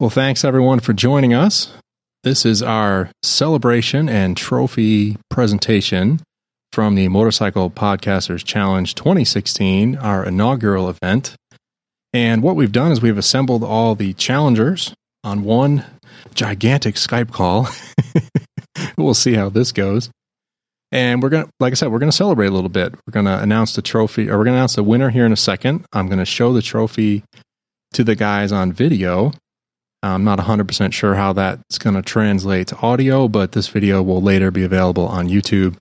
Well, thanks everyone for joining us. This is our celebration and trophy presentation from the Motorcycle Podcasters Challenge 2016, our inaugural event. And what we've done is we've assembled all the challengers on one gigantic Skype call. We'll see how this goes. And we're going to, like I said, we're going to celebrate a little bit. We're going to announce the trophy, or we're going to announce the winner here in a second. I'm going to show the trophy to the guys on video. I'm not 100% sure how that's going to translate to audio, but this video will later be available on YouTube.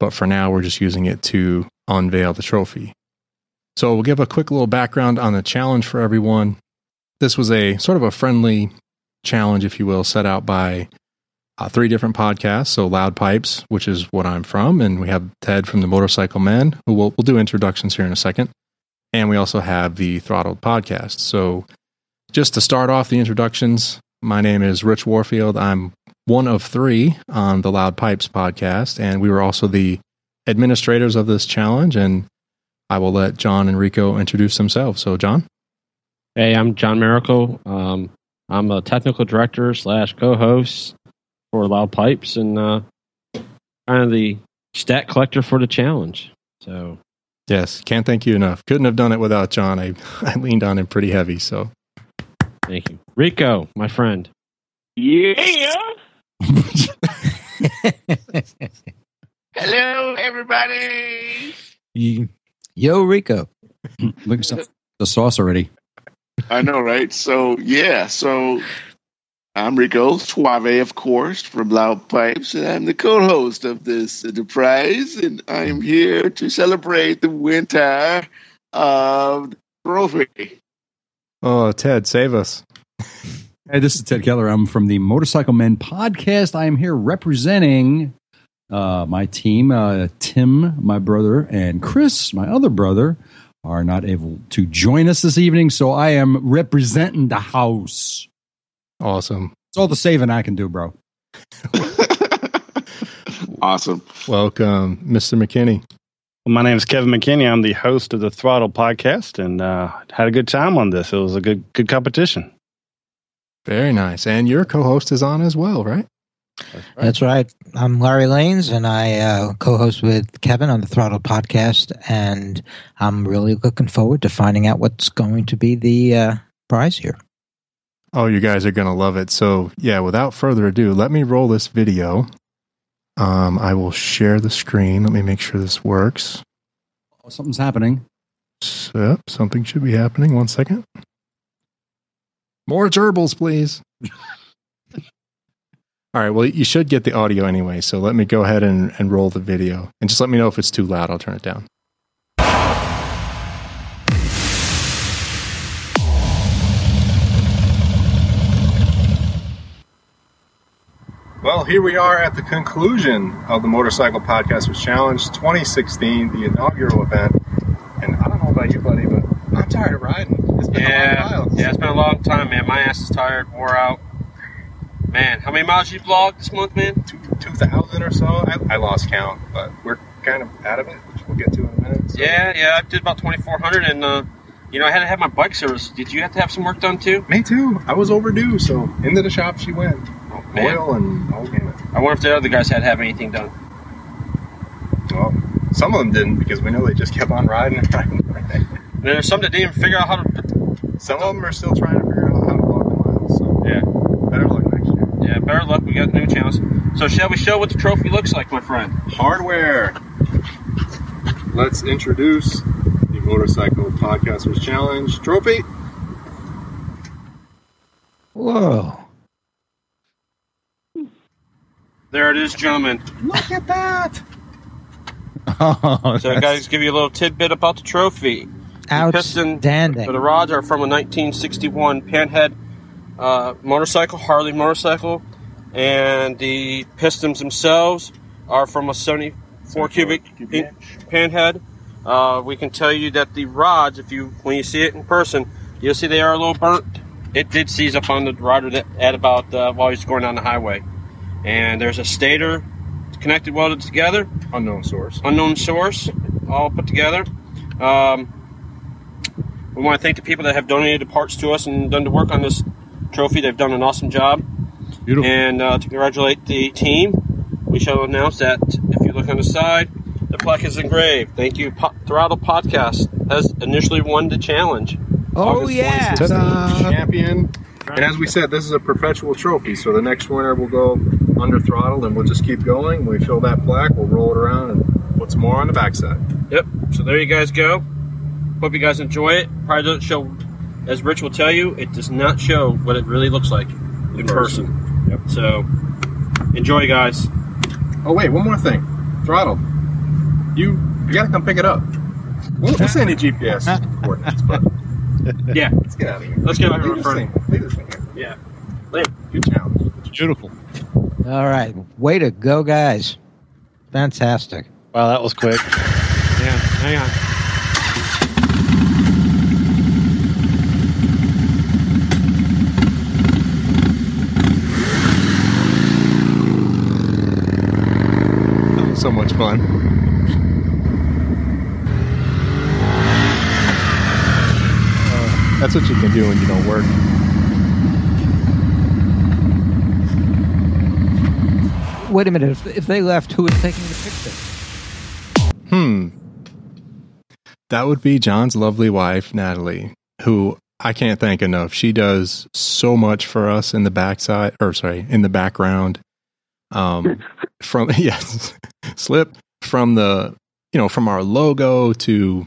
But for now, we're just using it to unveil the trophy. So we'll give a quick little background on the challenge for everyone. This was a sort of a friendly challenge, if you will, set out by three different podcasts. So Loud Pipes, which is what I'm from, and we have Ted from The Motorcycle Man, who we'll do introductions here in a second. And we also have The Throttled Podcast. So just to start off the introductions, my name is Rich Warfield. I'm one of three on the Loud Pipes podcast, and we were also the administrators of this challenge, and I will let John and Rico introduce themselves. So, John? Hey, I'm John Marico. I'm a technical director / co-host for Loud Pipes and kind of the stat collector for the challenge. So, yes, can't thank you enough. Couldn't have done it without John. I leaned on him pretty heavy, so thank you. Rico, my friend. Yeah! Hello, everybody! Yo, Rico. Look at the sauce already. I know, right? So I'm Rico Suave, of course, from Loud Pipes, and I'm the co-host of this enterprise, and I'm here to celebrate the winter of the trophy. Oh, Ted, save us. Hey, this is Ted Keller. I'm from the Motorcycle Men podcast. I am here representing my team. Tim, my brother, and Chris, my other brother, are not able to join us this evening, so I am representing the house. Awesome. It's all the saving I can do, bro. Awesome. Welcome, Mr. McKinney. Well, my name is Kevin McKinney. I'm the host of the Throttle Podcast, and had a good time on this. It was a good competition. Very nice. And your co-host is on as well, right? That's right. I'm Larry Lanes, and I co-host with Kevin on the Throttle Podcast, and I'm really looking forward to finding out what's going to be the prize here. Oh, you guys are going to love it. So, yeah, without further ado, let me roll this video. I will share the screen. Let me make sure this works. Oh, something's happening. So, something should be happening. One second. More gerbils, please. All right, well, you should get the audio anyway, so let me go ahead and roll the video. And just let me know if it's too loud. I'll turn it down. Well, here we are at the conclusion of the Motorcycle Podcasters Challenge 2016, the inaugural event. And I don't know about you, buddy, but I'm tired of riding. It's been a long while. Yeah, it's been a long time, man. My ass is tired, wore out. Man, how many miles you vlogged this month, man? 2,000 or so. I lost count, but we're kind of out of it, which we'll get to in a minute. So. Yeah, I did about 2,400, and I had to have my bike service. Did you have to have some work done too? Me too. I was overdue, so into the shop she went. Oh, oil and all kind of. I wonder if the other guys had to have anything done. Well, some of them didn't, because we know they just kept on riding and riding. And there's some that didn't even figure out how to. Some of them are still trying to figure out how to walk the miles. So yeah, better luck. Yeah, better luck. We got new channels. So shall we show what the trophy looks like, my friend? Hardware. Let's introduce the Motorcycle Podcasters Challenge trophy. Whoa. There it is, gentlemen. Look at that. Oh, so guys, give you a little tidbit about the trophy. Outstanding. The piston for the rods are from a 1961 Panhead motorcycle, Harley motorcycle, and the pistons themselves are from a 74 cubic Panhead. We can tell you that the rods, when you see it in person, you'll see they are a little burnt. It did seize up on the rider while he was going down the highway. And there's a stator connected, welded together. Unknown source, all put together. We want to thank the people that have donated the parts to us and done the work on this trophy. They've done an awesome job. Beautiful. And to congratulate the team, we shall announce that if you look on the side, the plaque is engraved. Thank you, Throttled Podcast has initially won the challenge. Oh, August yeah. Champion. And as we said, this is a perpetual trophy, so the next winner will go under Throttled, and we'll just keep going. When we fill that plaque, we'll roll it around and put some more on the backside. Yep. So there you guys go. Hope you guys enjoy it. Probably doesn't show, as Rich will tell you, it does not show what it really looks like in person. Yep. So enjoy, guys. Oh, wait, one more thing. Throttled, you got to come pick it up. We'll send you GPS coordinates, but... Yeah, let's get out of here. Let's get out of here. Leave this thing here. Yeah. Later. Good challenge. It's beautiful. All right. Way to go, guys. Fantastic. Wow, that was quick. Yeah. Hang on. That was so much fun. That's what you can do when you don't work. Wait a minute. If they left, who was taking the picture? That would be John's lovely wife, Natalie, who I can't thank enough. She does so much for us in the backside, or sorry, in the background. From the, from our logo to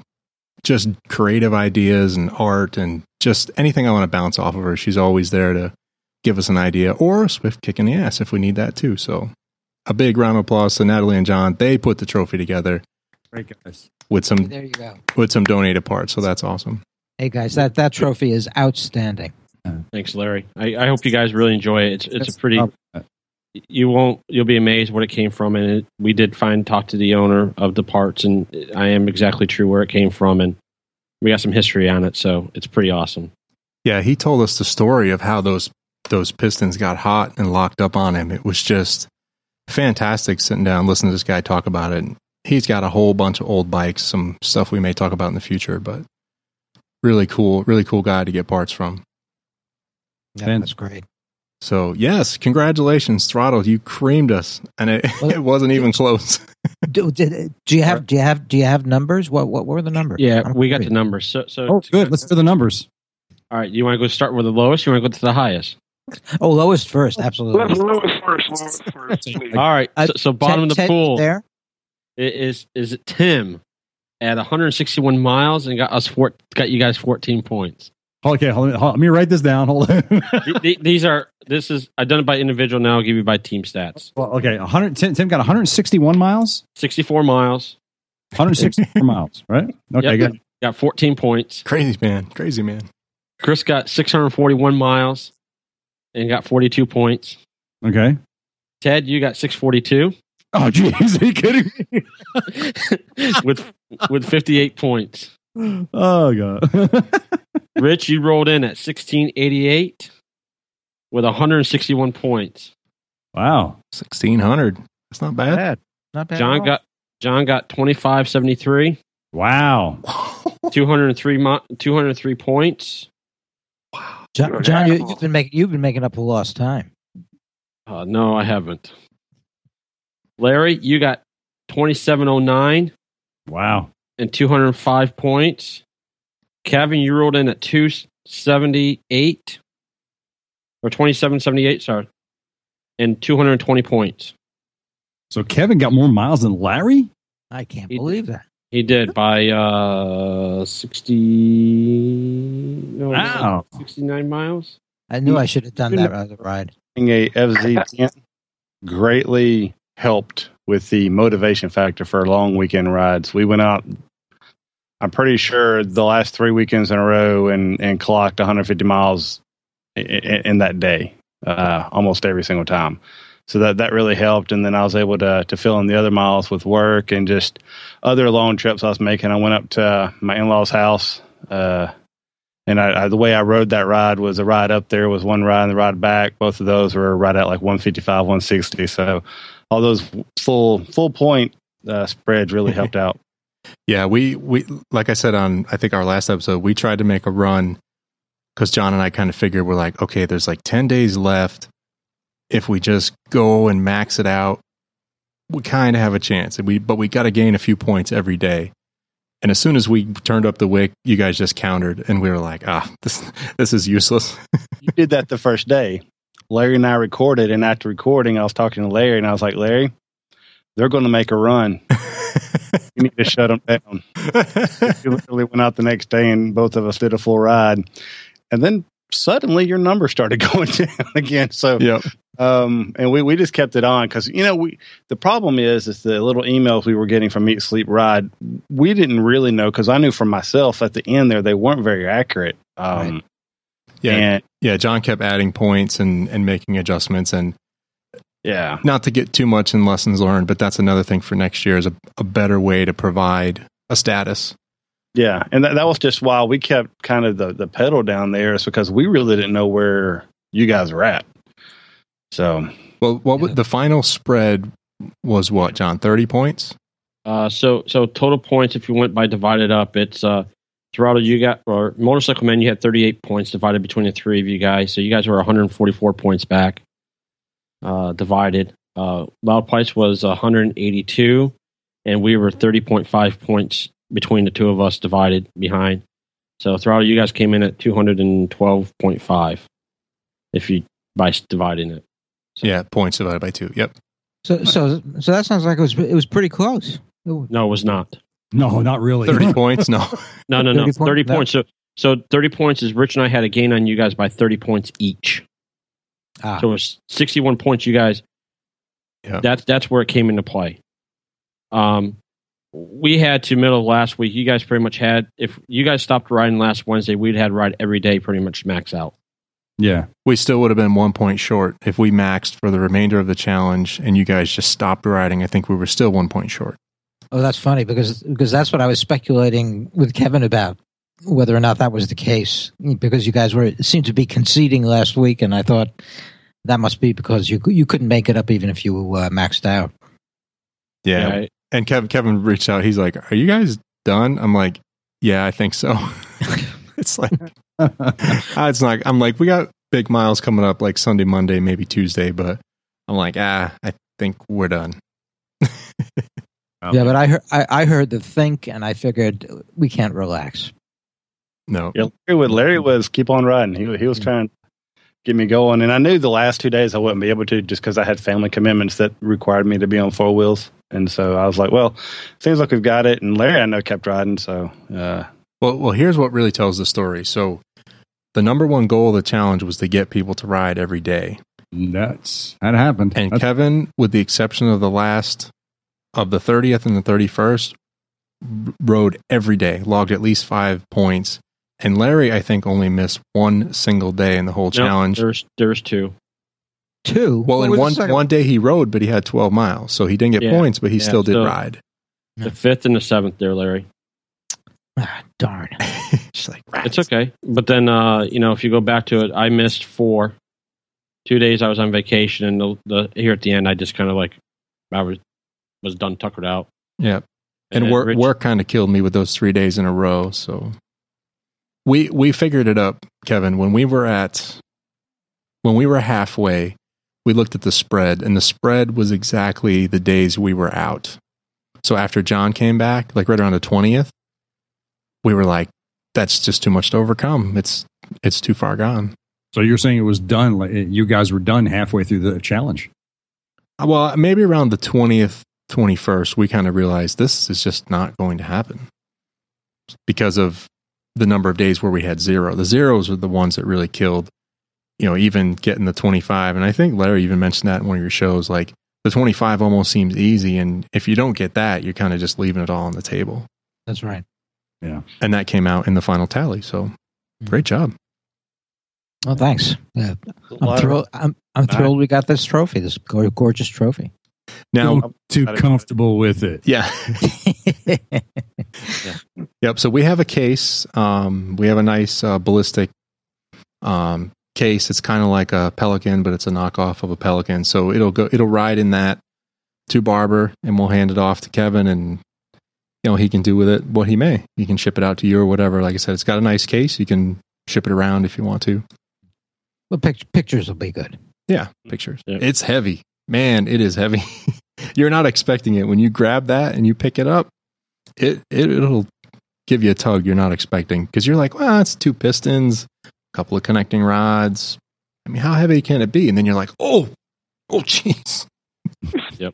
just creative ideas and art and just anything I want to bounce off of her. She's always there to give us an idea or a swift kick in the ass if we need that too. So a big round of applause to Natalie and John. They put the trophy together. Great guys. With some donated parts. So that's awesome. Hey guys, that trophy is outstanding. Thanks, Larry. I hope you guys really enjoy it. It's a pretty, you'll be amazed what it came from, and we did talk to the owner of the parts, and I am exactly true where it came from, and we got some history on it, so it's pretty awesome. Yeah, he told us the story of how those pistons got hot and locked up on him. It was just fantastic sitting down, listening to this guy talk about it. He's got a whole bunch of old bikes, some stuff we may talk about in the future, but really cool guy to get parts from. Yeah, that's great. So, yes, congratulations, Throttled. You creamed us, and it wasn't even close. Do you have numbers? What were the numbers? Yeah, we got the numbers. So good. Let's do the numbers. All right, you want to go start with the lowest? You want to go to the highest? Oh, lowest first, absolutely. Lowest first. Please. All right. So bottom of the pool there is Tim at 161 miles and got you guys 14 points. Okay, let me write this down. Hold on. This is identified by individual. Now I'll give you by team stats. Well, okay, Tim got 161 miles? 64 miles. 164 miles, right? Okay, yep, good. Got 14 points. Crazy man. Chris got 641 miles and got 42 points. Okay. Ted, you got 642. Oh, geez, are you kidding me? with 58 points. Oh, God. Rich, you rolled in at 1688 with 161 points. Wow. 1,600. That's not bad. Not bad. John got 2573. Wow. 203 points. Wow. John, you've been making up a lost time. No, I haven't. Larry, you got 2709. Wow. And 205 points. Kevin, you rolled in at 2778, and 220 points. So Kevin got more miles than Larry? I can't believe that. He did by 69 miles. I knew I should have done that rather ride. Being a FZ10 greatly helped with the motivation factor for long weekend rides. We went out, I'm pretty sure, the last 3 weekends in a row and clocked 150 miles in that day, almost every single time. So that really helped. And then I was able to fill in the other miles with work and just other long trips I was making. I went up to my in-laws' house, and the way I rode that ride was a ride up there was one ride and the ride back. Both of those were right at like 155, 160. So all those full point spreads really helped out. Yeah, we like I said on I think our last episode, we tried to make a run because John and I kind of figured, we're like, okay, there's like 10 days left. If we just go and max it out, we kind of have a chance. But we got to gain a few points every day. And as soon as we turned up the wick, you guys just countered. And we were like, this is useless. You did that the first day. Larry and I recorded. And after recording, I was talking to Larry. And I was like, Larry, they're going to make a run. You need to shut them down. We literally went out the next day and both of us did a full ride. And then suddenly your number started going down again. So, yep. And we just kept it on because, you know, the problem is the little emails we were getting from Eat, Sleep, Ride, we didn't really know because I knew for myself at the end there, they weren't very accurate. Right. Yeah. Yeah. John kept adding points and making adjustments and, yeah, not to get too much in lessons learned, but that's another thing for next year is a better way to provide a status. Yeah. And that was just why we kept kind of the pedal down there is because we really didn't know where you guys were at. So, well, the final spread was what, John, 30 points? So total points, if you went by divided up, it's Throttle, you got, or Motorcycle Man, you had 38 points divided between the three of you guys. So you guys were 144 points back. Divided. Loud Pipes was 182, and we were 30.5 points between the two of us divided behind. So Throttle, you guys came in at 212.5 if you by dividing it. So. Yeah, points divided by two. Yep. So that sounds like it was pretty close. No, it was not. No, not really. 30 points. No. No. 30 points. So 30 points is Rich and I had a gain on you guys by 30 points each. So it was 61 points, you guys. Yeah. That's where it came into play. We had to middle of last week. You guys pretty much had, if you guys stopped riding last Wednesday, we'd had ride every day pretty much max out. Yeah. We still would have been 1 point short. If we maxed for the remainder of the challenge and you guys just stopped riding, I think we were still 1 point short. Oh, that's funny because that's what I was speculating with Kevin about, whether or not that was the case, because you guys seemed to be conceding last week, and I thought that must be because you couldn't make it up even if you maxed out. Yeah, right. And Kevin reached out. He's like, "Are you guys done?" I'm like, "Yeah, I think so." It's like, it's not. I'm like, we got big miles coming up, like Sunday, Monday, maybe Tuesday, but I'm like, I think we're done. Yeah, but I heard the think, and I figured we can't relax. No. Yeah, Larry was keep on riding. He was trying to get me going. And I knew the last 2 days I wouldn't be able to just because I had family commitments that required me to be on four wheels. And so I was like, well, seems like we've got it. And Larry, I know, kept riding. So, well, here's what really tells the story. So the number one goal of the challenge was to get people to ride every day. That happened. And Kevin, with the exception of the 30th and the 31st, rode every day, logged at least 5 points. And Larry, I think, only missed one single day in the whole challenge. There's two. Two? Well, in one day he rode, but he had 12 miles. So he didn't get points, but he still did ride. The 5th and the 7th there, Larry. Ah, darn. Just like rats. It's okay. But then, if you go back to it, I missed 4. 2 days I was on vacation, and here at the end, I just kind of I was done, tuckered out. Yeah. And work kind of killed me with those 3 days in a row, so... We figured it up, Kevin. When we were halfway, we looked at the spread, and the spread was exactly the days we were out. So after John came back, like right around the 20th, we were like, "That's just too much to overcome. It's too far gone." So you're saying it was done? Like you guys were done halfway through the challenge? Well, maybe around the 20th, 21st, we kind of realized this is just not going to happen because of the number of days where we had zero. The zeros are the ones that really killed, even getting the 25. And I think Larry even mentioned that in one of your shows, like the 25 almost seems easy. And if you don't get that, you're kind of just leaving it all on the table. That's right. Yeah. And that came out in the final tally. So great job. Well, thanks. Yeah. I'm thrilled we got this trophy, this gorgeous trophy. Now, I'm too comfortable with it. Yeah. Yeah. Yep. So we have a case. We have a nice ballistic case. It's kind of like a Pelican, but it's a knockoff of a Pelican. So it'll ride in that to Barber, and we'll hand it off to Kevin, and he can do with it what he may. You can ship it out to you or whatever. Like I said, it's got a nice case. You can ship it around if you want to. Well, pictures will be good. Yeah, pictures. Yep. It's heavy. Man, it is heavy. You're not expecting it. When you grab that and you pick it up, it'll give you a tug you're not expecting, because you're like, well, it's two pistons, a couple of connecting rods. I mean, how heavy can it be? And then you're like, oh, jeez. Yep.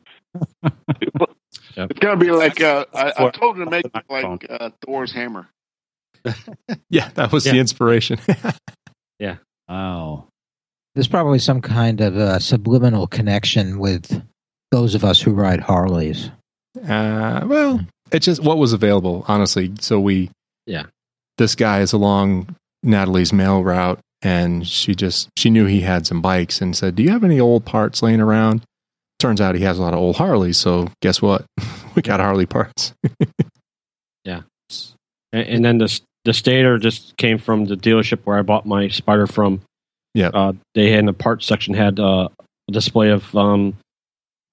It's going to be like, I told him to make it like Thor's hammer. Yeah, that was the inspiration. Yeah. Oh. There's probably some kind of subliminal connection with those of us who ride Harleys. Well, it's just what was available, honestly. So this guy is along Natalie's mail route, and she knew he had some bikes and said, do you have any old parts laying around? Turns out he has a lot of old Harleys. So guess what? We got Harley parts. Yeah. And then the stator just came from the dealership where I bought my Spider from. Yeah. They had in the parts section had a display of,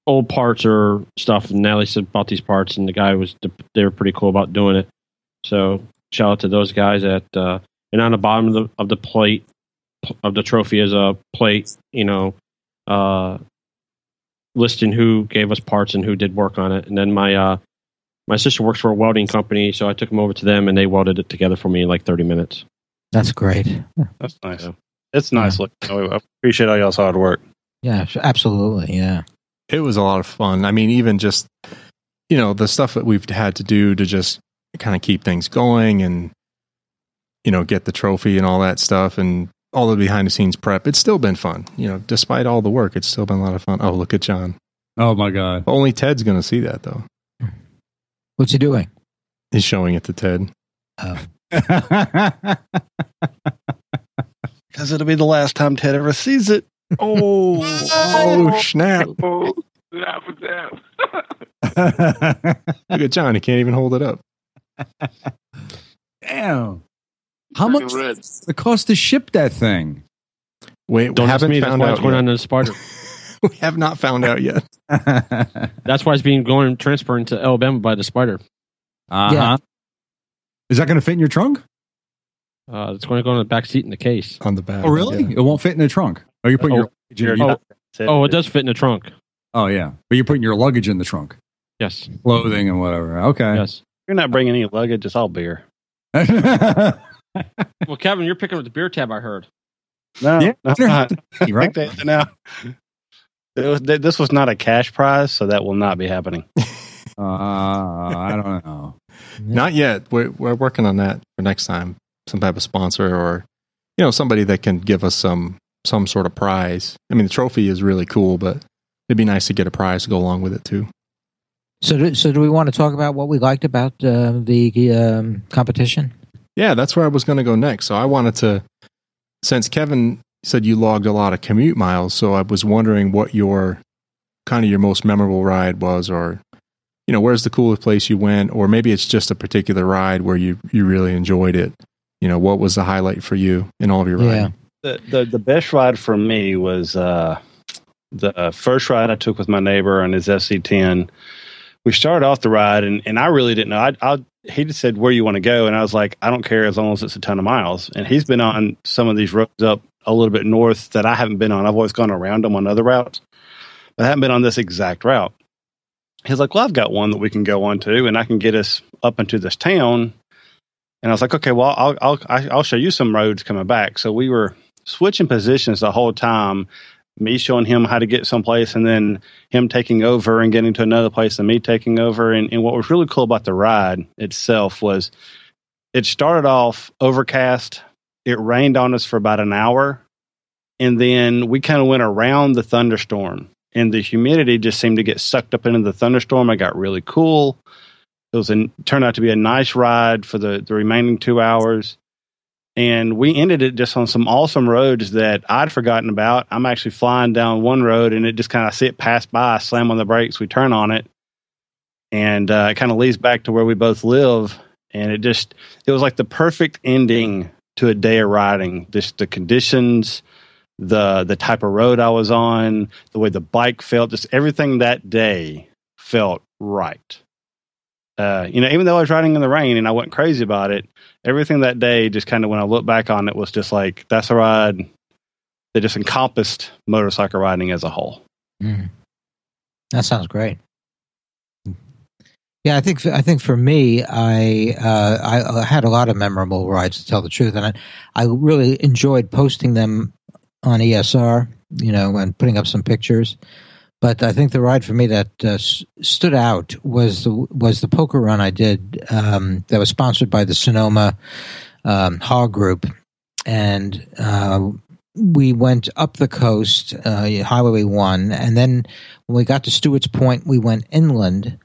old parts or stuff, and Natalie said about these parts, and they were pretty cool about doing it. So shout out to those guys and on the bottom of the plate of the trophy is a plate, listing who gave us parts and who did work on it. And then my sister works for a welding company, so I took them over to them and they welded it together for me in like 30 minutes. That's great. That's nice. Yeah. It's nice looking. I appreciate all y'all's hard work. Yeah, absolutely. Yeah. It was a lot of fun. I mean, even just, the stuff that we've had to do to just kind of keep things going and, get the trophy and all that stuff and all the behind the scenes prep. It's still been fun. Despite all the work, it's still been a lot of fun. Oh, look at John. Oh, my God. Only Ted's going to see that, though. What's he doing? He's showing it to Ted. Oh. Because it'll be the last time Ted ever sees it. Oh, snap. Oh, snap. Look at John. He can't even hold it up. Damn. How much does it cost to ship that thing? Wait, don't ask me. That's why it's going on the Sparta. We have not found out yet. That's why it's being transferred into Alabama by the Spider. Uh-huh. Yeah. Is that going to fit in your trunk? It's going to go on the back seat in the case. On the back. Oh, really? Yeah. It won't fit in the trunk. Oh, you're putting your luggage in. Oh, it does fit in the trunk. Oh, yeah. But you're putting your luggage in the trunk. Yes. Clothing and whatever. Okay. Yes. You're not bringing any luggage. It's all beer. Well, Kevin, you're picking up the beer tab, I heard. No. Yeah, not. Right? This was not a cash prize, so that will not be happening. I don't know. Not yet. We're working on that for next time. Some type of sponsor or, somebody that can give us some sort of prize. I mean, the trophy is really cool, but it'd be nice to get a prize to go along with it too. So do we want to talk about what we liked about the competition? Yeah, that's where I was going to go next. So I wanted to, since Kevin said you logged a lot of commute miles, so I was wondering what your kind of your most memorable ride was, or where's the coolest place you went, or maybe it's just a particular ride where you really enjoyed it. What was the highlight for you in all of your riding? The best ride for me was the first ride I took with my neighbor on his SC10. We started off the ride, and I really didn't know. He just said, where you want to go? And I was like, I don't care as long as it's a ton of miles. And he's been on some of these roads up a little bit north that I haven't been on. I've always gone around them on other routes, but I haven't been on this exact route. He's like, well, I've got one that we can go on to, and I can get us up into this town. And I was like, okay, well, I'll show you some roads coming back. So we were switching positions the whole time, me showing him how to get someplace and then him taking over and getting to another place and me taking over. And what was really cool about the ride itself was it started off overcast. It rained on us for about an hour. And then we kind of went around the thunderstorm, and the humidity just seemed to get sucked up into the thunderstorm. I got really cool. It was turned out to be a nice ride for the remaining 2 hours. And we ended it just on some awesome roads that I'd forgotten about. I'm actually flying down one road, and it just kind of see it pass by. I slam on the brakes, we turn on it, and it kind of leads back to where we both live. And it was like the perfect ending to a day of riding. Just the conditions, the type of road I was on, the way the bike felt, just everything that day felt right. you know, even though I was riding in the rain and I wasn't crazy about it, everything that day just kind of, when I look back on it, was just like, that's a ride that just encompassed motorcycle riding as a whole. Mm. That sounds great. Yeah, I think for me, I had a lot of memorable rides, to tell the truth, and I really enjoyed posting them on ESR, you know, and putting up some pictures. But I think the ride for me that stood out was the poker run I did that was sponsored by the Sonoma Hog Group, and we went up the coast, Highway 1, and then when we got to Stewart's Point, we went inland.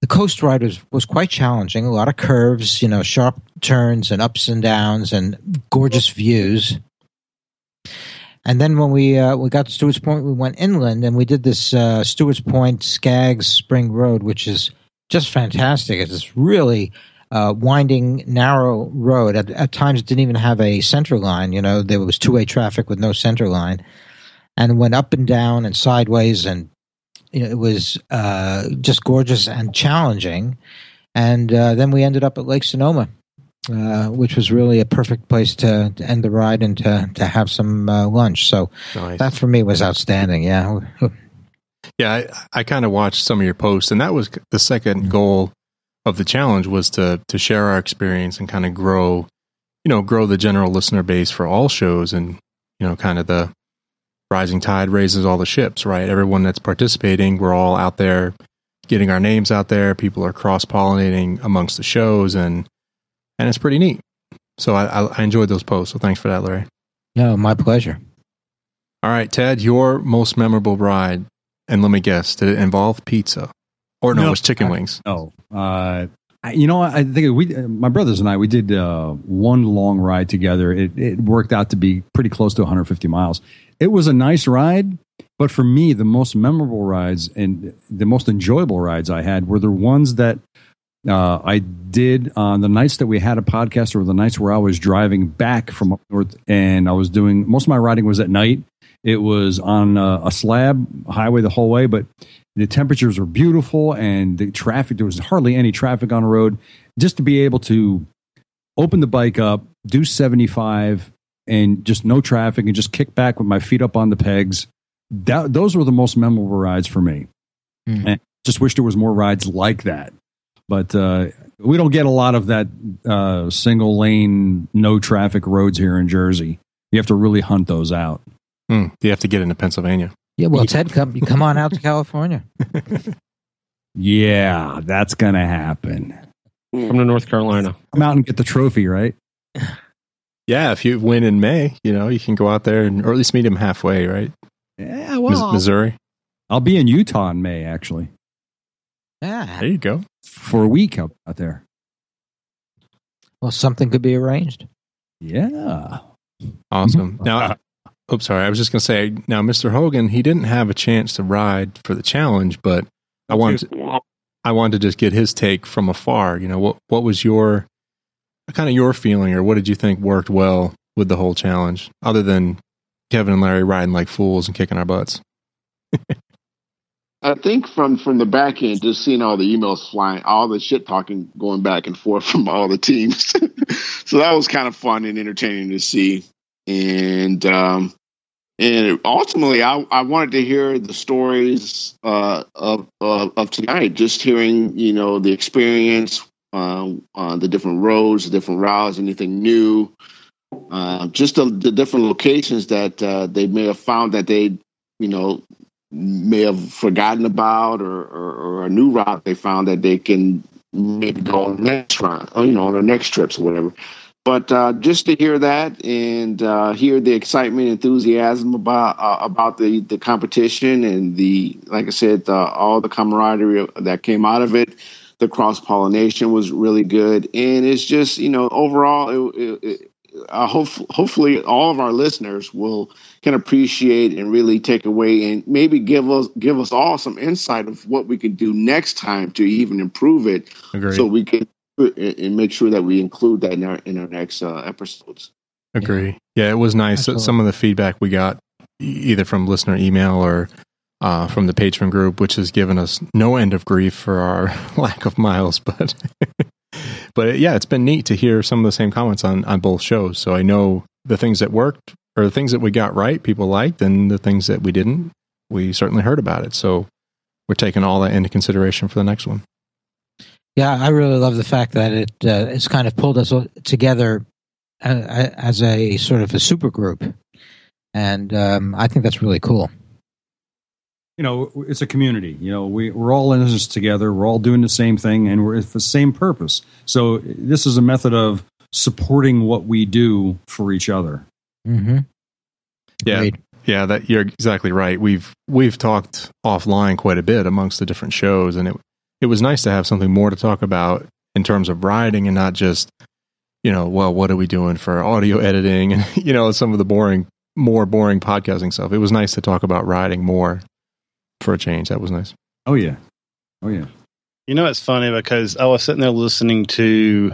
The coast ride was quite challenging, a lot of curves, you know, sharp turns and ups and downs and gorgeous views. And then when we got to Stewart's Point, we went inland and we did this Stewart's Point Skaggs Spring Road, which is just fantastic. It's this really winding, narrow road. At times it didn't even have a center line, you know, there was two-way traffic with no center line. And it went up and down and sideways, and it was just gorgeous and challenging. And then we ended up at Lake Sonoma, which was really a perfect place to end the ride and to have some lunch. So nice. That for me was outstanding, yeah. Yeah, I kind of watched some of your posts, and that was the second goal of the challenge, was to share our experience and kind of grow the general listener base for all shows, and, you know, kind of the rising tide raises all the ships, right? Everyone that's participating, we're all out there getting our names out there. People are cross-pollinating amongst the shows, and it's pretty neat. So I enjoyed those posts. So thanks for that, Larry. No, my pleasure. All right, Ted, your most memorable ride, and let me guess, did it involve pizza? Or no, it was chicken wings. No. I think my brothers and I, we did one long ride together. It worked out to be pretty close to 150 miles. It was a nice ride, but for me, the most memorable rides and the most enjoyable rides I had were the ones that I did on the nights that we had a podcast, or the nights where I was driving back from up north, and I was doing, most of my riding was at night. It was on a slab highway the whole way, but the temperatures were beautiful, and the traffic, there was hardly any traffic on the road. Just to be able to open the bike up, do 75, and just no traffic, and just kick back with my feet up on the pegs. Those were the most memorable rides for me. Mm. And just wish there was more rides like that. But we don't get a lot of that single lane, no traffic roads here in Jersey. You have to really hunt those out. Mm. You have to get into Pennsylvania. Yeah, well, Ted, come on out to California. Yeah, that's going to happen. Come to North Carolina. Come out and get the trophy, right? Yeah, if you win in May, you know, you can go out there and, or at least meet him halfway, right? Yeah, well. Missouri. I'll be in Utah in May, actually. Yeah. There you go. For a week out there. Well, something could be arranged. Yeah. Awesome. Mm-hmm. Now, oops, sorry. I was just going to say, now, Mr. Hogan, he didn't have a chance to ride for the challenge, but I wanted to just get his take from afar. You know, what was your kind of your feeling, or what did you think worked well with the whole challenge, other than Kevin and Larry riding like fools and kicking our butts? I think from the back end, just seeing all the emails flying, all the shit talking going back and forth from all the teams. So that was kind of fun and entertaining to see. And ultimately, I wanted to hear the stories of tonight, just hearing, you know, the experience, the different roads, the different routes, anything new, just the different locations that they may have found that they, you know, may have forgotten about, or a new route they found that they can maybe go on the next route, or, you know, on their next trips or whatever. But just to hear that, and hear the excitement, enthusiasm about the competition, and the, like I said, all the camaraderie that came out of it. The cross-pollination was really good, and it's just, you know, overall, hopefully all of our listeners can appreciate and really take away, and maybe give us all some insight of what we can do next time to even improve it. Agreed. So we can and make sure that we include that in our next episodes. Agree. Yeah, it was nice. Absolutely. Some of the feedback we got, either from listener email or from the patron group, which has given us no end of grief for our lack of miles. But but yeah, it's been neat to hear some of the same comments on both shows. So I know the things that worked or the things that we got right, people liked, and the things that we didn't, we certainly heard about it. So we're taking all that into consideration for the next one. Yeah, I really love the fact that it it's kind of pulled us together as a sort of a super group. And I think that's really cool. You know, it's a community. You know, we're all in this together. We're all doing the same thing, and we're for the same purpose. So this is a method of supporting what we do for each other. Mm-hmm. Yeah, great. Yeah. That you're exactly right. We've talked offline quite a bit amongst the different shows, and it was nice to have something more to talk about in terms of riding, and not just, you know, well, what are we doing for audio editing and, you know, some of the more boring podcasting stuff. It was nice to talk about riding more for a change. That was nice. Oh yeah. You know, it's funny because I was sitting there listening to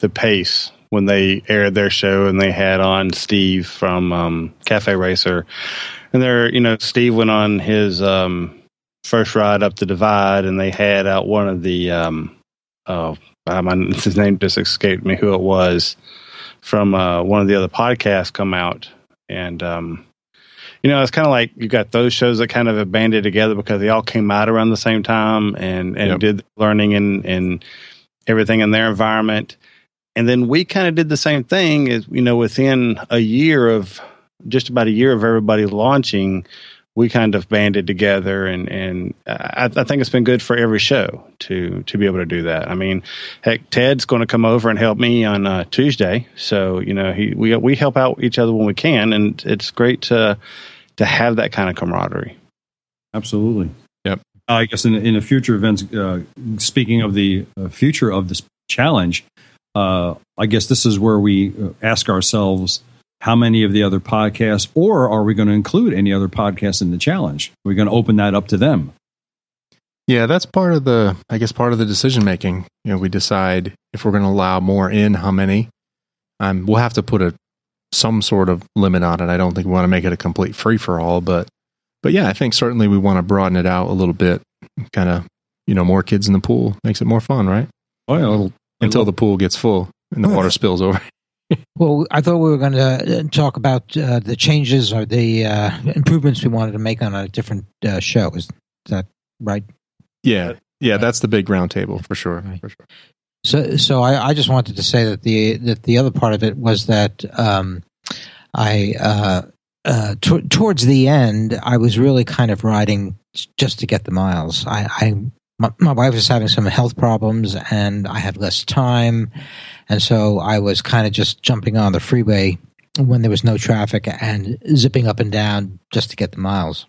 The Pace when they aired their show, and they had on Steve from Cafe Racer, and there, you know, Steve went on his first ride up the Divide, and they had out one of the his name just escaped me who it was from one of the other podcasts come out. And, you know, it's kind of like you got those shows that kind of have banded together because they all came out around the same time and yep. did learning and everything in their environment. And then we kind of did the same thing, as, you know, within just about a year of everybody launching, we kind of banded together. And I think it's been good for every show to be able to do that. I mean, heck, Ted's going to come over and help me on Tuesday. So, you know, we help out each other when we can. And it's great to have that kind of camaraderie. Absolutely. Yep. I guess in the future events, speaking of the future of this challenge, I guess this is where we ask ourselves, how many of the other podcasts, or are we going to include any other podcasts in the challenge? We're going to open that up to them. Yeah, that's part of the decision making. You know, we decide if we're going to allow more in, how many. We'll have to put some sort of limit on it. I don't think we want to make it a complete free for all, but yeah, I think certainly we want to broaden it out a little bit. Kind of, you know, more kids in the pool makes it more fun, right? Oh yeah, until the pool gets full and the water spills over. Well, I thought we were going to talk about the changes or the improvements we wanted to make on a different show. Is that right? Yeah, that's the big roundtable for sure. Right. For sure. So I just wanted to say that the other part of it was that towards the end, I was really kind of riding just to get the miles. My wife was having some health problems, and I had less time, and so I was kind of just jumping on the freeway when there was no traffic and zipping up and down just to get the miles.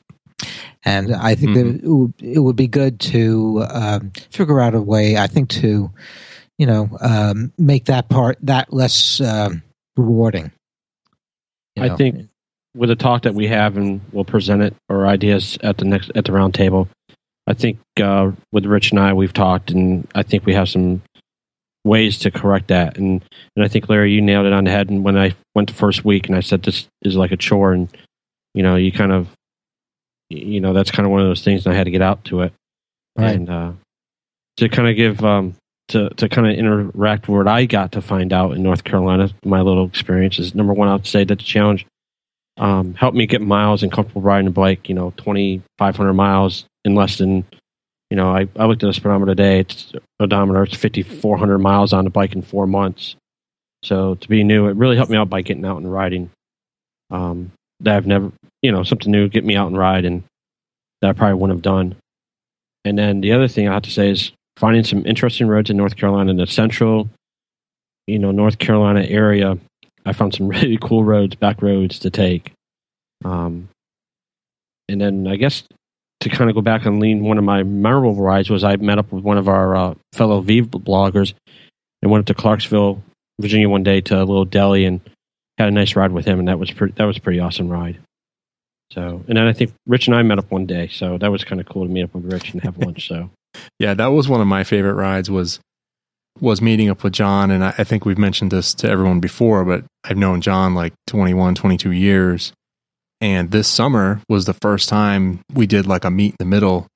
And I think that it would be good to figure out a way, I think, to, you know, make that part that less rewarding. I think with the talk that we have, and we'll present it or ideas at the round table. I think with Rich and I, we've talked, and I think we have some ways to correct that. And I think, Larry, you nailed it on the head. And when I went the first week and I said this is like a chore, and, you know, you kind of, you know, that's kind of one of those things, and I had to get out to it. Right. And to kind of give, to kind of interact with what I got to find out in North Carolina, my little experience is, number one, I would say that the challenge helped me get miles and comfortable riding a bike, you know, 2,500 miles. In less than, you know, I looked at a speedometer today. It's 5,400 miles on the bike in 4 months. So to be new, it really helped me out by getting out and riding. That I've never, you know, something new, get me out and ride, and that I probably wouldn't have done. And then the other thing I have to say is finding some interesting roads in North Carolina. In the central, you know, North Carolina area, I found some really cool roads, back roads to take. And then I guess, to kind of go back and lean, one of my memorable rides was I met up with one of our fellow Vive bloggers and went up to Clarksville, Virginia one day to a little deli and had a nice ride with him, and that was a pretty awesome ride. So, and then I think Rich and I met up one day, so that was kind of cool to meet up with Rich and have lunch. So, yeah, that was one of my favorite rides was meeting up with John, and I think we've mentioned this to everyone before, but I've known John like 21, 22 years. And this summer was the first time we did like a meet in the middle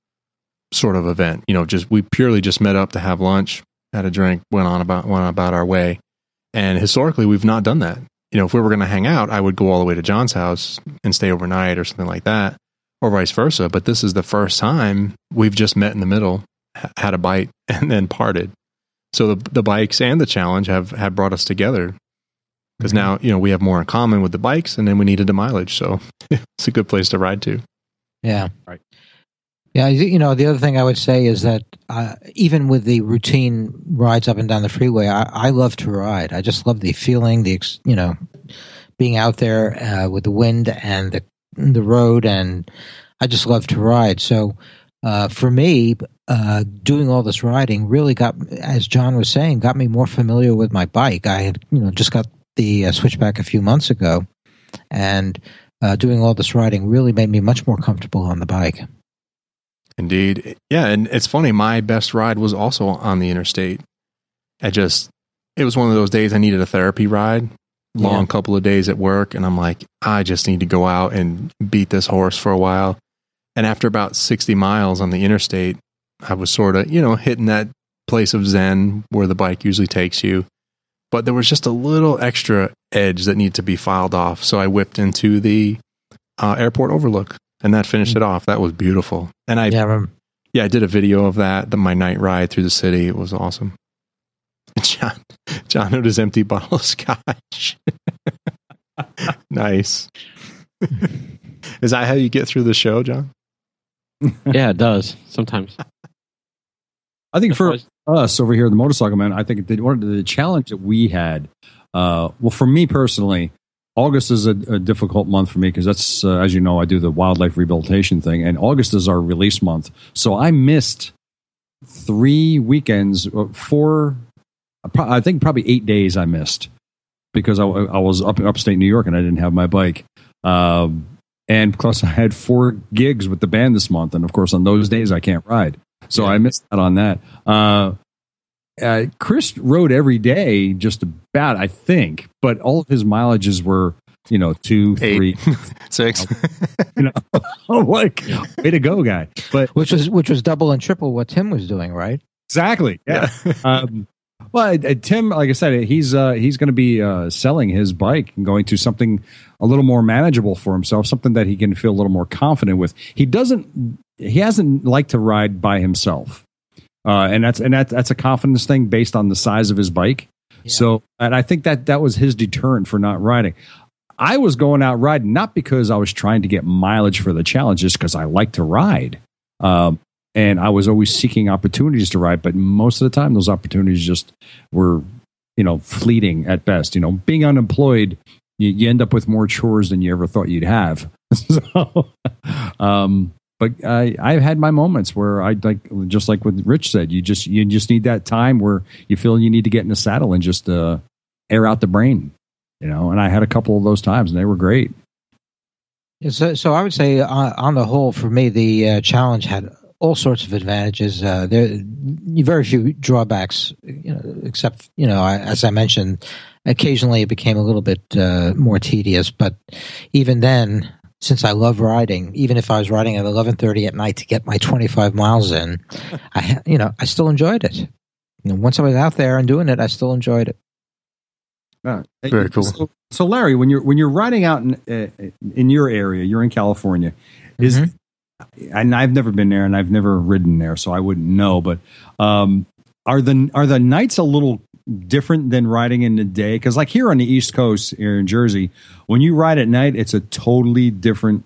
sort of event. You know, just we purely just met up to have lunch, had a drink, went about our way. And historically, we've not done that. You know, if we were going to hang out, I would go all the way to John's house and stay overnight or something like that, or vice versa. But this is the first time we've just met in the middle, had a bite, and then parted. So the bikes and the challenge have brought us together. Because now, you know, we have more in common with the bikes, and then we needed the mileage. So it's a good place to ride to. Yeah. Right. Yeah. You know, the other thing I would say is that even with the routine rides up and down the freeway, I love to ride. I just love the feeling, you know, being out there with the wind and the road. And I just love to ride. So for me, doing all this riding really got, as John was saying, got me more familiar with my bike. I had, you know, just got the switchback a few months ago, and doing all this riding really made me much more comfortable on the bike. Indeed. Yeah. And it's funny, my best ride was also on the interstate. It was one of those days I needed a therapy ride, long couple of days at work. And I'm like, I just need to go out and beat this horse for a while. And after about 60 miles on the interstate, I was sort of, you know, hitting that place of zen where the bike usually takes you. But there was just a little extra edge that needed to be filed off. So I whipped into the airport overlook, and that finished it off. That was beautiful. And I did a video of that, my night ride through the city. It was awesome. John had his empty bottle of scotch. Nice. Is that how you get through the show, John? Yeah, it does. Sometimes. I think for us over here, the Motorcycle Man, I think the challenge that we had, well, for me personally, August is a difficult month for me because that's, as you know, I do the wildlife rehabilitation thing, and August is our release month. So I missed 3 weekends, 4, I think probably 8 days I missed because I was up in upstate New York and I didn't have my bike. And plus I had 4 gigs with the band this month. And of course, on those days I can't ride. So I missed out on that. Chris rode every day, just about, I think, but all of his mileages were, you know, 2, 8, 3, 6. You know, like way to go, guy. But which was double and triple what Tim was doing, right? Exactly. Yeah. Well, Tim, like I said, he's going to be selling his bike and going to something a little more manageable for himself, something that he can feel a little more confident with. He hasn't liked to ride by himself, and that's a confidence thing based on the size of his bike. Yeah. So, and I think that was his deterrent for not riding. I was going out riding not because I was trying to get mileage for the challenge, just because I like to ride. And I was always seeking opportunities to ride, but most of the time those opportunities just were, you know, fleeting at best. You know, being unemployed, you end up with more chores than you ever thought you'd have. So, but I've had my moments where I just like what Rich said, you just need that time where you feel you need to get in the saddle and just air out the brain, you know. And I had a couple of those times, and they were great. Yeah, so I would say on the whole, for me, the challenge had all sorts of advantages. There very few drawbacks, you know, except, you know, as I mentioned, occasionally it became a little bit more tedious. But even then, since I love riding, even if I was riding at 11:30 at night to get my 25 miles in, I still enjoyed it. And once I was out there and doing it, I still enjoyed it. Very cool. So Larry, when you're riding out in your area, you're in California, is and I've never been there and I've never ridden there, so I wouldn't know. But are the nights a little different than riding in the day? Because like here on the East Coast, here in Jersey, when you ride at night, it's a totally different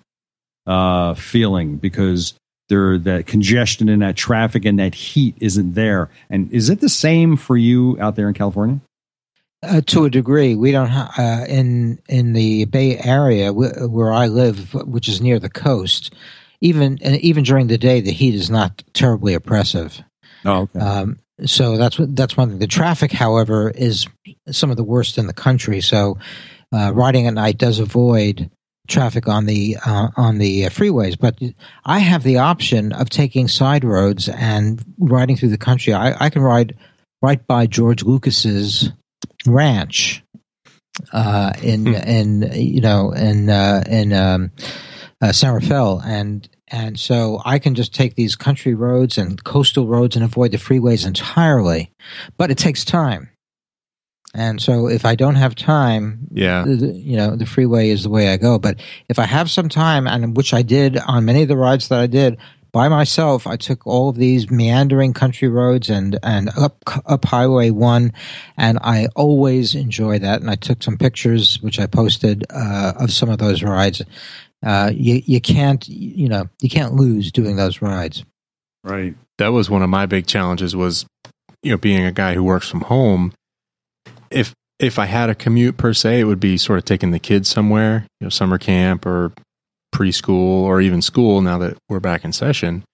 feeling because that congestion and that traffic and that heat isn't there. And is it the same for you out there in California? To a degree, we don't in the Bay Area where I live, which is near the coast. Even during the day, the heat is not terribly oppressive. Oh, okay. So that's one thing. The traffic, however, is some of the worst in the country. So riding at night does avoid traffic on the freeways. But I have the option of taking side roads and riding through the country. I can ride right by George Lucas's ranch in San Rafael, and so I can just take these country roads and coastal roads and avoid the freeways entirely. But it takes time. And so if I don't have time, the freeway is the way I go. But if I have some time, and which I did on many of the rides that I did by myself, I took all of these meandering country roads and up Highway 1, and I always enjoy that. And I took some pictures, which I posted of some of those rides. You can't lose doing those rides. Right. That was one of my big challenges was, being a guy who works from home. If I had a commute per se, it would be sort of taking the kids somewhere, summer camp or preschool or even school now that we're back in session.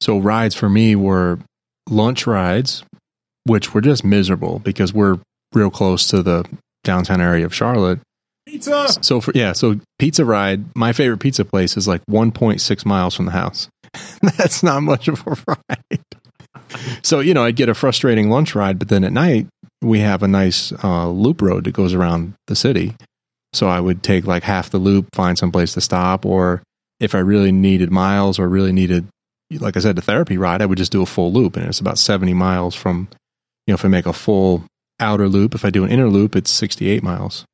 So rides for me were lunch rides, which were just miserable because we're real close to the downtown area of Charlotte. Pizza! So pizza ride, my favorite pizza place is like 1.6 miles from the house. That's not much of a ride. So, I'd get a frustrating lunch ride, but then at night, we have a nice loop road that goes around the city. So I would take like half the loop, find someplace to stop, or if I really needed miles or really needed, like I said, the therapy ride, I would just do a full loop. And it's about 70 miles from, if I make a full outer loop, if I do an inner loop, it's 68 miles,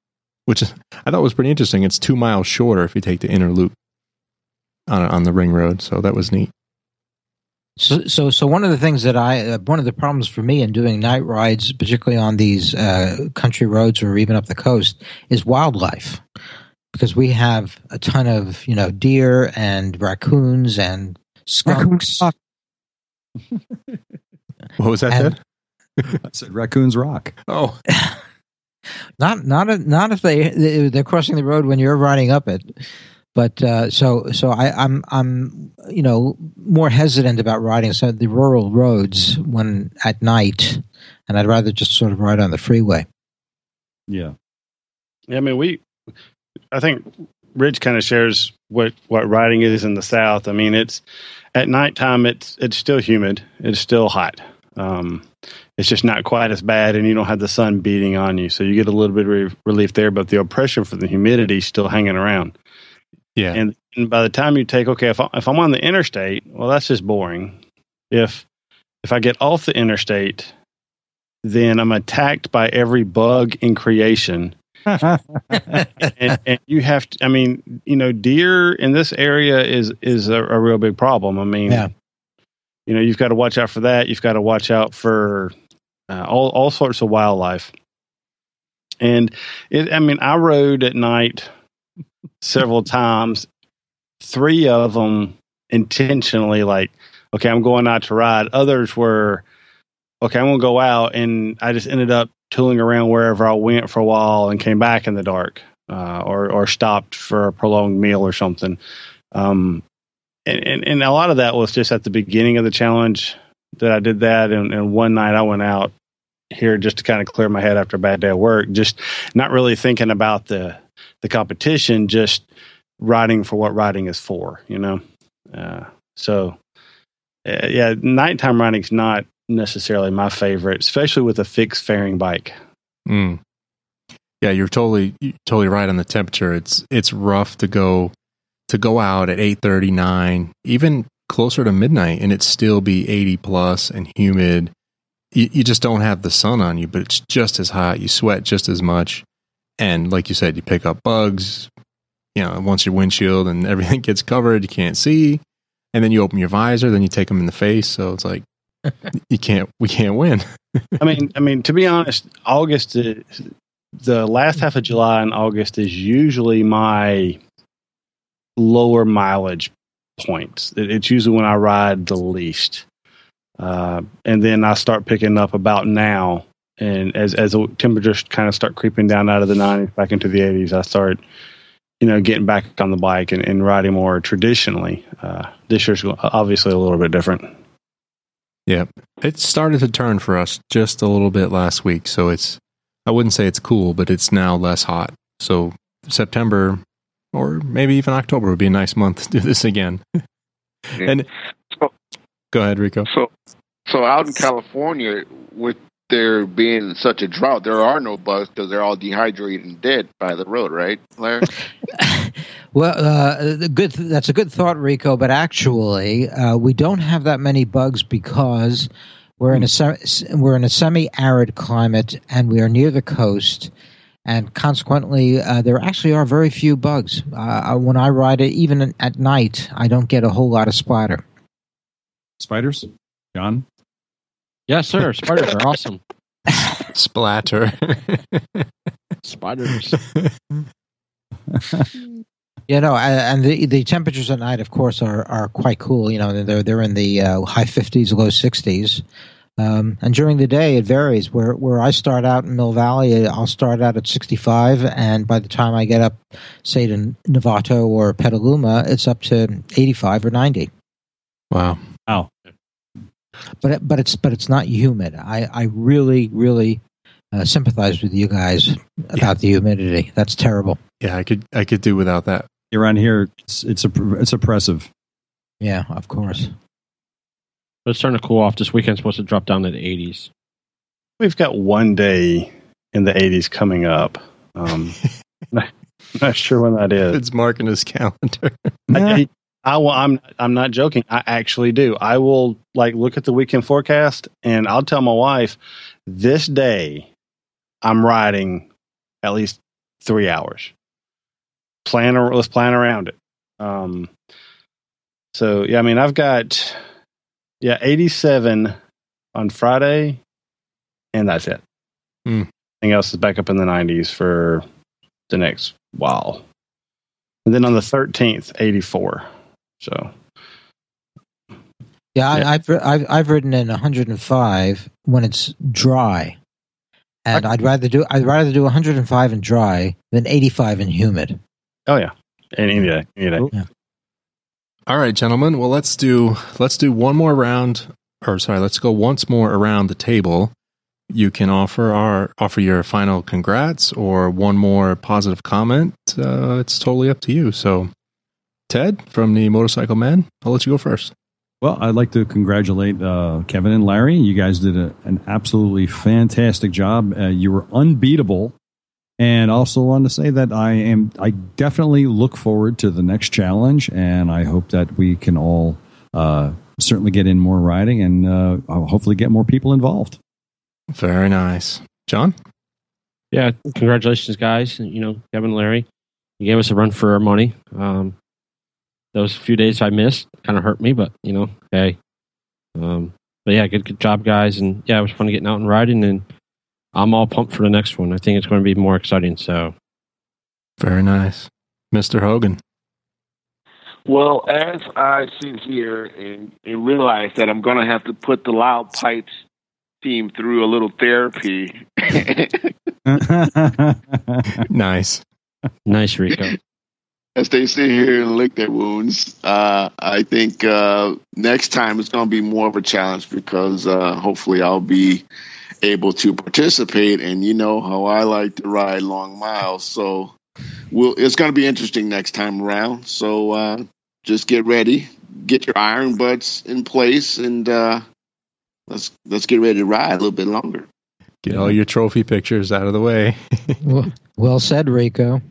which I thought was pretty interesting. It's 2 miles shorter if you take the inner loop on the ring road. So that was neat. So one of the things that one of the problems for me in doing night rides, particularly on these country roads or even up the coast, is wildlife, because we have a ton of deer and raccoons and skunks. What was that? Ted? I said raccoons rock. Oh, not if they're crossing the road when you're riding up it. But I'm more hesitant about riding some of the rural roads when at night, and I'd rather just sort of ride on the freeway. Yeah. Yeah, I mean, I think Rich kind of shares what riding is in the South. I mean, it's at nighttime, it's still humid. It's still hot. It's just not quite as bad, and you don't have the sun beating on you. So you get a little bit of relief there, but the oppression for the humidity is still hanging around. Yeah, and by the time you take, if I'm on the interstate, well, that's just boring. If I get off the interstate, then I'm attacked by every bug in creation. and you have to, deer in this area is a real big problem. I mean, you've got to watch out for that. You've got to watch out for all sorts of wildlife. And I rode at night several times, three of them intentionally, like, I'm going out to ride. Others were, I'm going to go out, and I just ended up tooling around wherever I went for a while and came back in the dark, or stopped for a prolonged meal or something. And a lot of that was just at the beginning of the challenge that I did that, and one night I went out here just to kind of clear my head after a bad day at work, just not really thinking about the competition, just riding for what riding is for, nighttime riding's not necessarily my favorite, especially with a fixed fairing bike. Yeah, you're totally right on the temperature. It's rough to go out at 8:30, 9, even closer to midnight, and it still be 80 plus and humid. You just don't have the sun on you, but it's just as hot. You sweat just as much. And like you said, you pick up bugs, once your windshield and everything gets covered, you can't see. And then you open your visor, then you take them in the face. So it's like, we can't win. I mean, to be honest, August, the last half of July and August is usually my lower mileage points. It's usually when I ride the least. And then I start picking up about now. And as the temperatures kind of start creeping down out of the 90s back into the 80s, I start, getting back on the bike and riding more traditionally. This year's obviously a little bit different. Yeah, it started to turn for us just a little bit last week. So I wouldn't say it's cool, but it's now less hot. So September or maybe even October would be a nice month to do this again. Go ahead, Rico. So out in California with there being such a drought, there are no bugs because they're all dehydrated and dead by the road, right, Larry? Well, that's a good thought, Rico. But actually, we don't have that many bugs because we're in a semi-arid climate and we are near the coast, and consequently, there actually are very few bugs. When I ride it, even at night, I don't get a whole lot of splatter. Spiders, John. Yes, sir. Spiders are awesome. Splatter. Spiders. You know, and the temperatures at night, of course, are quite cool. You know, they're in the high 50s, low 60s. And during the day, it varies. Where I start out in Mill Valley, I'll start out at 65, and by the time I get up, say, to Novato or Petaluma, it's up to 85 or 90. Wow. Wow. But it's not humid. I really sympathize with you guys about the humidity. That's terrible. Yeah, I could do without that. Around here, it's oppressive. Yeah, of course. But it's starting to cool off. This weekend's supposed to drop down to the 80s. We've got one day in the 80s coming up. Not sure when that is. It's marking his calendar. I'm not joking. I actually do. I will look at the weekend forecast, and I'll tell my wife this day I'm riding at least 3 hours. Let's plan around it. So yeah, I mean, I've got 87 on Friday, and that's it. Everything else is back up in the 90s for the next while, and then on the 13th, 84. So, yeah. I've ridden in 105 when it's dry, and I'd rather do 105 and dry than 85 and humid. Oh yeah, any day. Yeah. All right, gentlemen. Well, let's do one more round. Or sorry, let's go once more around the table. You can offer your final congrats or one more positive comment. It's totally up to you. So. Ted, from the Motorcycle Man, I'll let you go first. Well, I'd like to congratulate Kevin and Larry. You guys did an absolutely fantastic job. You were unbeatable. And also want to say that I definitely look forward to the next challenge, and I hope that we can all certainly get in more riding and hopefully get more people involved. Very nice. John? Yeah, congratulations, guys. You know, Kevin and Larry, you gave us a run for our money. Those few days I missed kind of hurt me, but hey. But yeah, good job, guys, and yeah, it was fun getting out and riding, and I'm all pumped for the next one. I think it's going to be more exciting. So, very nice, Mr. Hogan. Well, as I sit here and realize that I'm going to have to put the Loud Pipes team through a little therapy. Nice, Rico. As they sit here and lick their wounds, I think next time it's going to be more of a challenge because hopefully I'll be able to participate. And you know how I like to ride long miles, so it's going to be interesting next time around. So just get ready, get your iron butts in place, and let's get ready to ride a little bit longer. Get all your trophy pictures out of the way. Well said, Rico.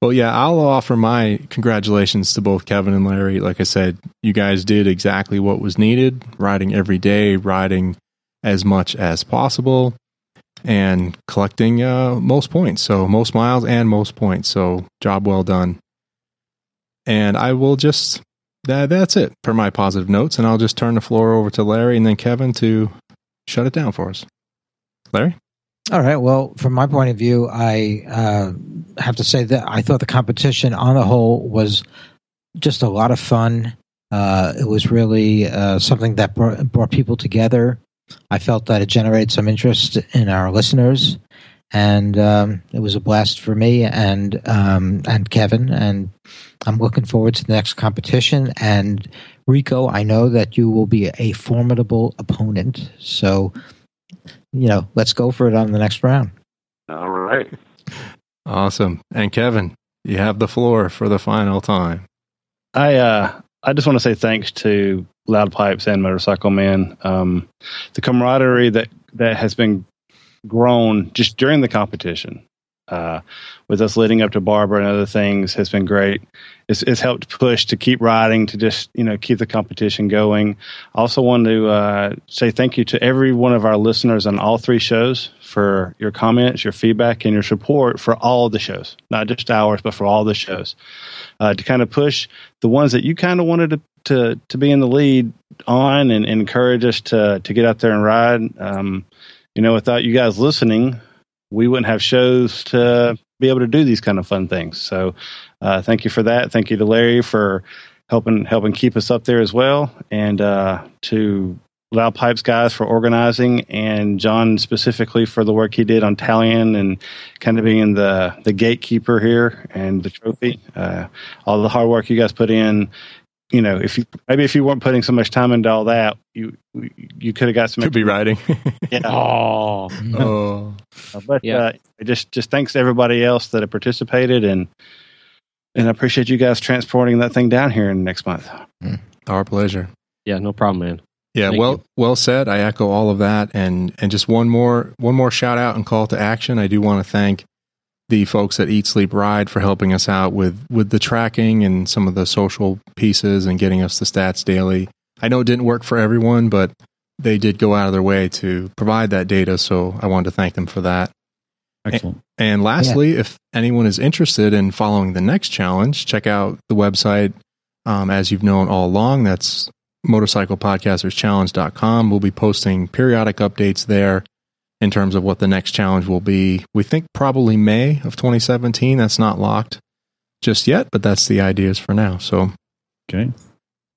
Well, yeah, I'll offer my congratulations to both Kevin and Larry. Like I said, you guys did exactly what was needed, riding every day, riding as much as possible, and collecting most points. So most miles and most points. So job well done. And I will just, that's it for my positive notes. And I'll just turn the floor over to Larry and then Kevin to shut it down for us. Larry? All right. Well, from my point of view, I have to say that I thought the competition on the whole was just a lot of fun. It was really something that brought people together. I felt that it generated some interest in our listeners, and it was a blast for me and Kevin. And I'm looking forward to the next competition. And Rico, I know that you will be a formidable opponent, so. Let's go for it on the next round. All right. Awesome. And Kevin, you have the floor for the final time. I just want to say thanks to Loud Pipes and Motorcycle Man. The camaraderie that that has been grown just during the competition, with us leading up to Barbara and other things, has been great. It's helped push to keep riding, to just, you know, keep the competition going. I also want to say thank you to every one of our listeners on all three shows for your comments, your feedback, and your support for all the shows, not just ours, but for all the shows, to kind of push the ones that you kind of wanted to be in the lead on, and encourage us to get out there and ride. You know, without you guys listening, we wouldn't have shows to be able to do these kind of fun things. So thank you for that. Thank you to Larry for helping keep us up there as well. And to Loud Pipes guys for organizing, and John specifically for the work he did on Talion and kind of being the gatekeeper here and the trophy. All the hard work you guys put in. You know, if you weren't putting so much time into all that, you could have got some. Could be riding. Yeah. Oh. But yeah. Just thanks to everybody else that have participated, and I appreciate you guys transporting that thing down here in next month. Our pleasure. Yeah, no problem, man. Yeah, well said. I echo all of that, and just one more shout out and call to action. I do want to thank the folks at Eat Sleep Ride for helping us out with the tracking and some of the social pieces and getting us the stats daily. I know it didn't work for everyone, but they did go out of their way to provide that data, so I wanted to thank them for that. Excellent. And lastly, if anyone is interested in following the next challenge, check out the website. As you've known all along, that's MotorcyclePodcastersChallenge.com. We'll be posting periodic updates there in terms of what the next challenge will be. We think probably May of 2017. That's not locked just yet, but that's the ideas for now. So, okay.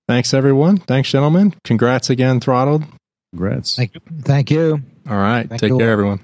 Thanks, everyone. Thanks, gentlemen. Congrats again, Throttled. Congrats. Thank you. All right. Take care, everyone.